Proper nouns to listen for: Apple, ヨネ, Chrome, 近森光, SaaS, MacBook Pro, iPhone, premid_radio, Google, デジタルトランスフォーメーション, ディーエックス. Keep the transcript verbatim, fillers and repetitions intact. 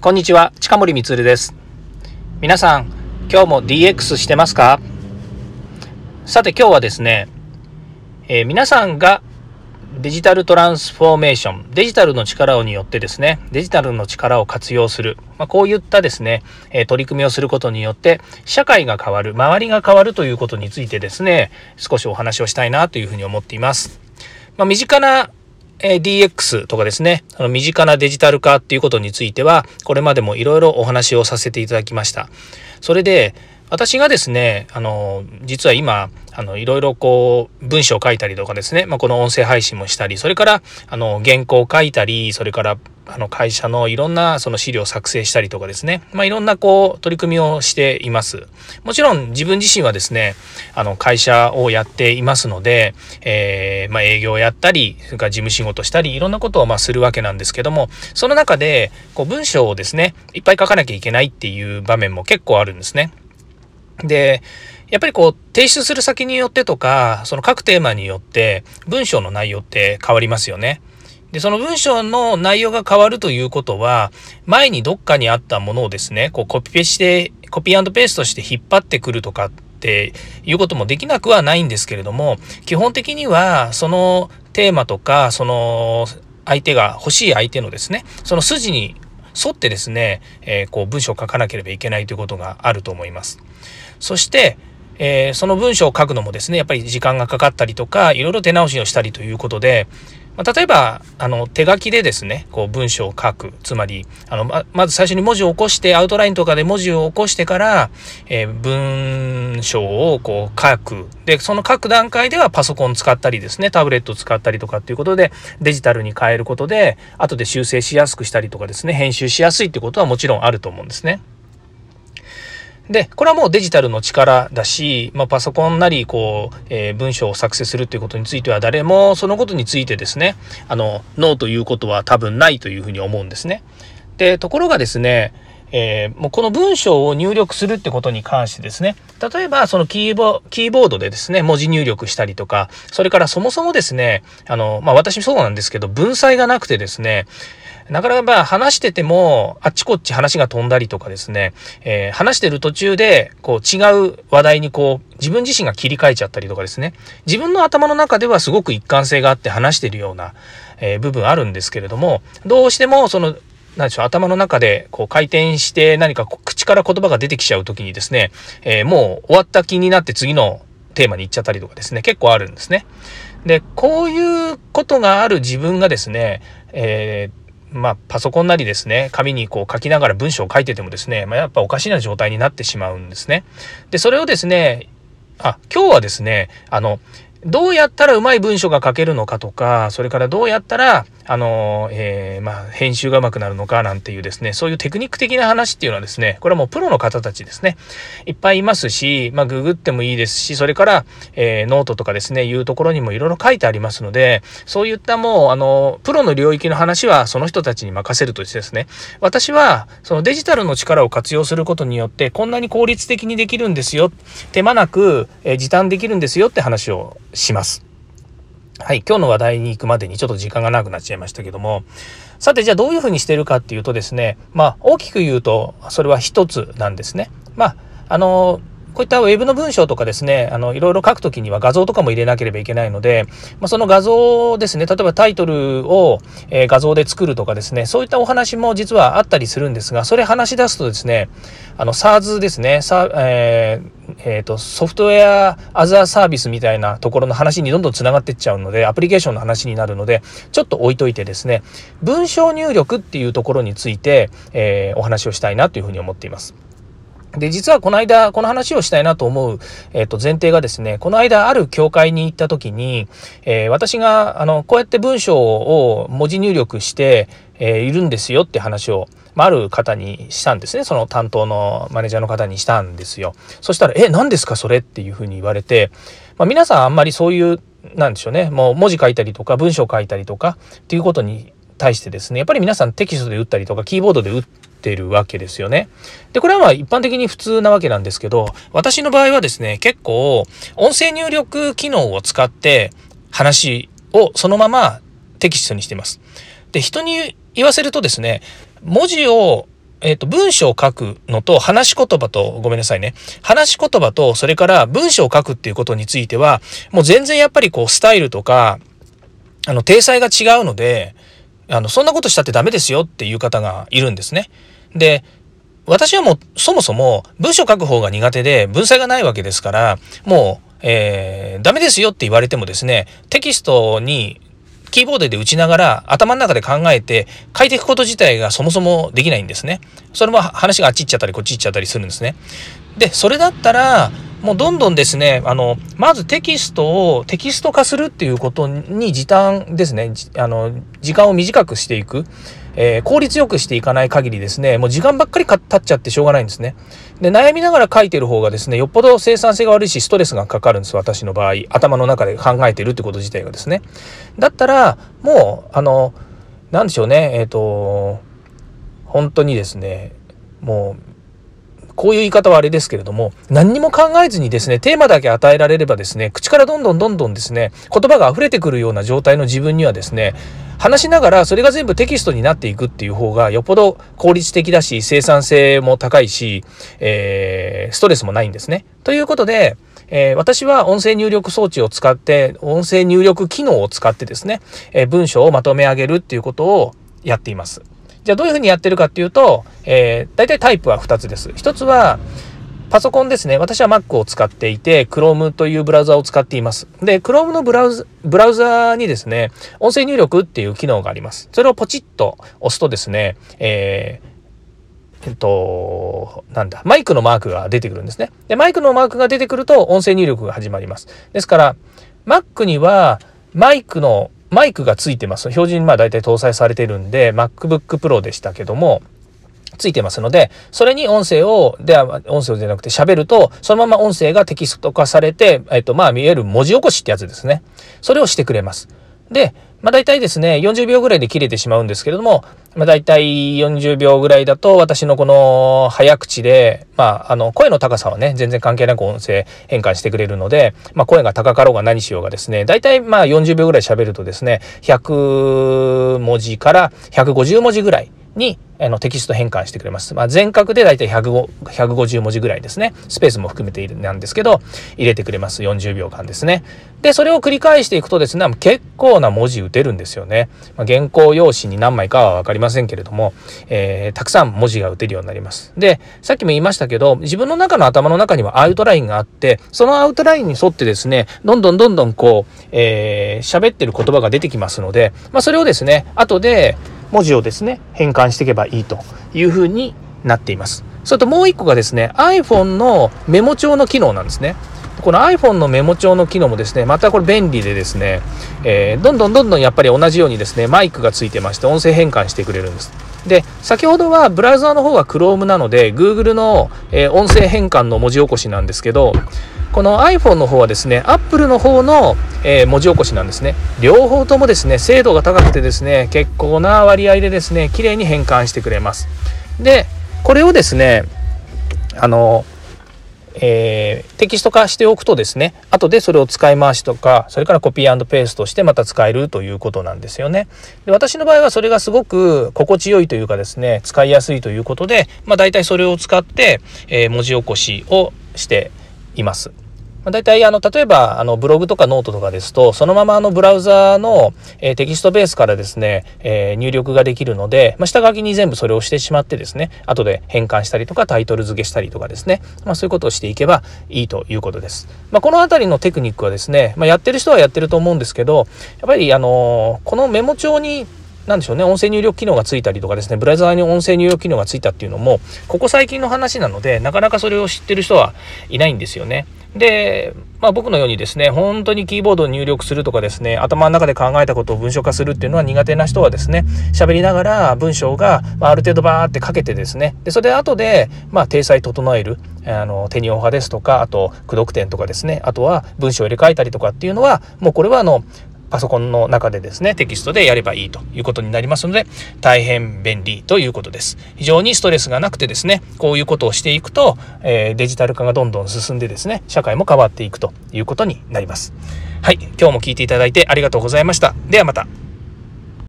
こんにちは、近森光です。皆さん、今日も ディーエックス してますか？さて、今日はですね、えー、皆さんがデジタルトランスフォーメーション、デジタルの力によってですね、デジタルの力を活用する、まあ、こういったですね、えー、取り組みをすることによって社会が変わる、周りが変わるということについてですね、少しお話をしたいなというふうに思っています。まあ、身近なディーエックス とかですね、あの身近なデジタル化っていうことについては、これまでもいろいろお話をさせていただきました。それで、私がですね、あの、実は今、あの、いろいろこう、文章を書いたりとかですね、まあ、この音声配信もしたり、それから、あの、原稿を書いたり、それから、あの、会社のいろんなその資料を作成したりとかですね、まあ、いろんなこう、取り組みをしています。もちろん自分自身はですね、あの、会社をやっていますので、えー、まあ、営業をやったり、それから事務仕事したり、いろんなことをまあ、するわけなんですけども、その中で、こう、文章をですね、いっぱい書かなきゃいけないっていう場面も結構あるんですね。で、やっぱりこう提出する先によってとか、その各テーマによって文章の内容って変わりますよね。で、その文章の内容が変わるということは、前にどっかにあったものをですね、こうコピペして、コピー&ペーストして引っ張ってくるとかっていうこともできなくはないんですけれども、基本的にはそのテーマとか、その相手が欲しい相手のですね、その筋に沿ってですね、えー、こう文章を書かなければいけないということがあると思います。そして、えー、その文章を書くのもですね、やっぱり時間がかかったりとか、いろいろ手直しをしたりということで、まあ、例えばあの手書きでですね、こう文章を書く、つまりあの ま, まず最初に文字を起こして、アウトラインとかで文字を起こしてから、えー、文章をこう書く。で、その書く段階ではパソコン使ったりですね、タブレットを使ったりとかっていうことで、デジタルに変えることで、後で修正しやすくしたりとかですね、編集しやすいってことはもちろんあると思うんですね。で、これはもうデジタルの力だし、まあ、パソコンなりこう、えー、文章を作成するということについては、誰もそのことについてですね、あのノーということは多分ないというふうに思うんですね。で、ところがですね、えー、もうこの文章を入力するってことに関してですね、例えばそのキーボ、キーボードでですね、文字入力したりとか、それからそもそもですね、あの、まあ、私もそうなんですけど、文才がなくてですね、なかなか話しててもあっちこっち話が飛んだりとかですね、えー、話してる途中でこう違う話題にこう自分自身が切り替えちゃったりとかですね、自分の頭の中ではすごく一貫性があって話してるような、えー、部分あるんですけれども、どうしてもそのなんでしょう、頭の中でこう回転して何か口から言葉が出てきちゃうときにですね、えー、もう終わった気になって次のテーマに行っちゃったりとかですね、結構あるんですね。で、こういうことがある自分がですね、えーまあ、パソコンなりですね、紙にこう書きながら文章を書いててもですね、まあ、やっぱおかしな状態になってしまうんですね。で、それをですね、あ、今日はですね、あの、どうやったらうまい文章が書けるのかとか、それからどうやったら、あの、えー、まあ、編集がうまくなるのかなんていうですね、そういうテクニック的な話っていうのはですね、これはもうプロの方たちですね、いっぱいいますし、まあ、ググってもいいですし、それから、えー、ノートとかですね、いうところにもいろいろ書いてありますので、そういったもう、あの、プロの領域の話はその人たちに任せるとしてですね、私は、そのデジタルの力を活用することによって、こんなに効率的にできるんですよ、手間なく、えー、時短できるんですよって話をします。はい、今日の話題に行くまでにちょっと時間がなくなっちゃいましたけども、さて、じゃあどういうふうにしてるかっていうとですね、まあ大きく言うとそれは一つなんですね。まああのこういったウェブの文章とかですね、あのいろいろ書くときには画像とかも入れなければいけないので、まあ、その画像ですね、例えばタイトルを、えー、画像で作るとかですね、そういったお話も実はあったりするんですが、それ話し出すとですね、あの SaaS ですね、さ、えーえーと、ソフトウェアアザーサービスみたいなところの話にどんどんつながっていっちゃうので、アプリケーションの話になるのでちょっと置いといてですね、文章入力っていうところについて、えー、お話をしたいなというふうに思っています。で、実はこの間この話をしたいなと思う、えー、と前提がですね、この間ある教会に行った時に、えー、私があのこうやって文章を文字入力して、えー、いるんですよって話を、まあ、ある方にしたんですね。その担当のマネージャーの方にしたんですよ。そしたら、え、何ですかそれっていうふうに言われて、まあ、皆さんあんまりそういう、なんでしょうね、もう文字書いたりとか文章書いたりとかっていうことに対してですね、やっぱり皆さんテキストで打ったりとかキーボードで打っててるわけですよね。で、これはまあ一般的に普通なわけなんですけど、私の場合はですね、結構音声入力機能を使って話をそのままテキストにしています。で、人に言わせるとですね、文字をえっと、文章を書くのと、話し言葉と、ごめんなさいね。話し言葉と、それから文章を書くっていうことについては、もう全然やっぱりこう、スタイルとか、あの、体裁が違うので、あの、そんなことしたってダメですよっていう方がいるんですね。で、私はもう、そもそも文章を書く方が苦手で、文才がないわけですから、もう、えー、ダメですよって言われてもですね、テキストに、キーボードで打ちながら頭の中で考えて書いていくこと自体がそもそもできないんですね。それも話があっち行っちゃったりこっち行っちゃったりするんですね。で、それだったらもうどんどんですね、あの、まずテキストをテキスト化するっていうことに時短ですね、あの、時間を短くしていく、えー、効率よくしていかない限りですね、もう時間ばっかり経っちゃってしょうがないんですね。で、悩みながら書いてる方がですね、よっぽど生産性が悪いし、ストレスがかかるんです、私の場合。頭の中で考えてるってこと自体がですね。だったら、もう、あの、なんでしょうね、えっと、本当にですね、もう、こういう言い方はあれですけれども、何にも考えずにですね、テーマだけ与えられればですね、口からどんどんどんどんですね、言葉が溢れてくるような状態の自分にはですね、話しながらそれが全部テキストになっていくっていう方がよっぽど効率的だし、生産性も高いし、えー、ストレスもないんですね。ということで、えー、私は音声入力装置を使って、音声入力機能を使ってですね、えー、文章をまとめ上げるっていうことをやっています。じゃあどういうふうにやってるかっていうと、えー、大体タイプはふたつです。ひとつはパソコンですね。私は Mac を使っていて、Chrome というブラウザを使っています。で、Chrome のブラウザ、ブラウザにですね、音声入力っていう機能があります。それをポチッと押すとですね、えーえっと、なんだ、マイクのマークが出てくるんですね。で、マイクのマークが出てくると音声入力が始まります。ですから、Mac にはマイクのマイクがついてます。標準にまあ大体搭載されているんで、MacBook Pro でしたけども、ついてますので、それに音声を、では、音声じゃなくて喋ると、そのまま音声がテキスト化されて、えっと、まあ見える文字起こしってやつですね。それをしてくれます。で、まあ大体ですね、よんじゅうびょうぐらいで切れてしまうんですけれども、まあ大体よんじゅうびょうぐらいだと、私のこの早口で、まああの声の高さはね、全然関係なく音声変換してくれるので、まあ声が高かろうが何しようがですね、大体まあよんじゅうびょうぐらい喋るとですね、ひゃくもじからひゃくごじゅうもじぐらいにあのテキスト変換してくれます。まあ全角で大体ひゃくごじゅうもじぐらいですね。スペースも含めてなんですけど、入れてくれます。よんじゅうびょうかんですね。で、それを繰り返していくとですね、結構な文字打てるんですよね。まあ、原稿用紙に何枚かはわかりませんけれども、えー、たくさん文字が打てるようになります。で、さっきも言いましたけど、自分の中の頭の中にはアウトラインがあって、そのアウトラインに沿ってですね、どんどんどんどんこう、えー、喋ってる言葉が出てきますので、まあそれをですね、後で、文字をですね、変換していけばいいというふうになっています。それともう一個がですね、iPhone のメモ帳の機能なんですね。この iPhone のメモ帳の機能もですね、またこれ便利でですね、えー、どんどんどんどんやっぱり同じようにですね、マイクがついてまして、音声変換してくれるんです。で、先ほどはブラウザーの方は Chrome なので、Google の、えー、音声変換の文字起こしなんですけど、この iPhone の方はですね、Apple の方の、えー、文字起こしなんですね。両方ともですね、精度が高くてですね、結構な割合でですね、綺麗に変換してくれます。で、これをですね、あの、えー、テキスト化しておくとですね、後でそれを使い回しとか、それからコピー&ペーストしてまた使えるということなんですよね。で、私の場合はそれがすごく心地よいというかですね、使いやすいということで、まあ大体それを使って、えー、文字起こしをしています。だいたいあの例えばあのブログとかノートとかですとそのままあのブラウザの、えー、テキストベースからですね、えー、入力ができるので、まあ、下書きに全部それをしてしまってですね後で変換したりとかタイトル付けしたりとかですね、まあ、そういうことをしていけばいいということです。まあ、このあたりのテクニックはですね、まあ、やってる人はやってると思うんですけどやっぱりあのこのメモ帳になんでしょうね、音声入力機能がついたりとかですね、ブラウザーに音声入力機能がついたっていうのもここ最近の話なのでなかなかそれを知ってる人はいないんですよね。で、まあ、僕のようにですね本当にキーボードを入力するとかですね頭の中で考えたことを文章化するっていうのは苦手な人はですね喋りながら文章がある程度バーってかけてですねでそれで後でまあ体裁整えるあの手におはですとかあと句読点とかですねあとは文章を入れ替えたりとかっていうのはもうこれはあのパソコンの中でですねテキストでやればいいということになりますので大変便利ということです。非常にストレスがなくてですねこういうことをしていくと、えー、デジタル化がどんどん進んでですね社会も変わっていくということになります。はい、今日も聞いていただいてありがとうございました。ではまた。